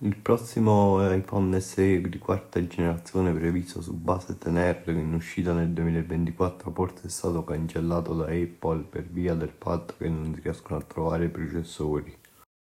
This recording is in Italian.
Il prossimo iPhone SE di quarta generazione previsto su base TNR in uscita nel 2024 forse è stato cancellato da Apple per via del fatto che non riescono a trovare processori.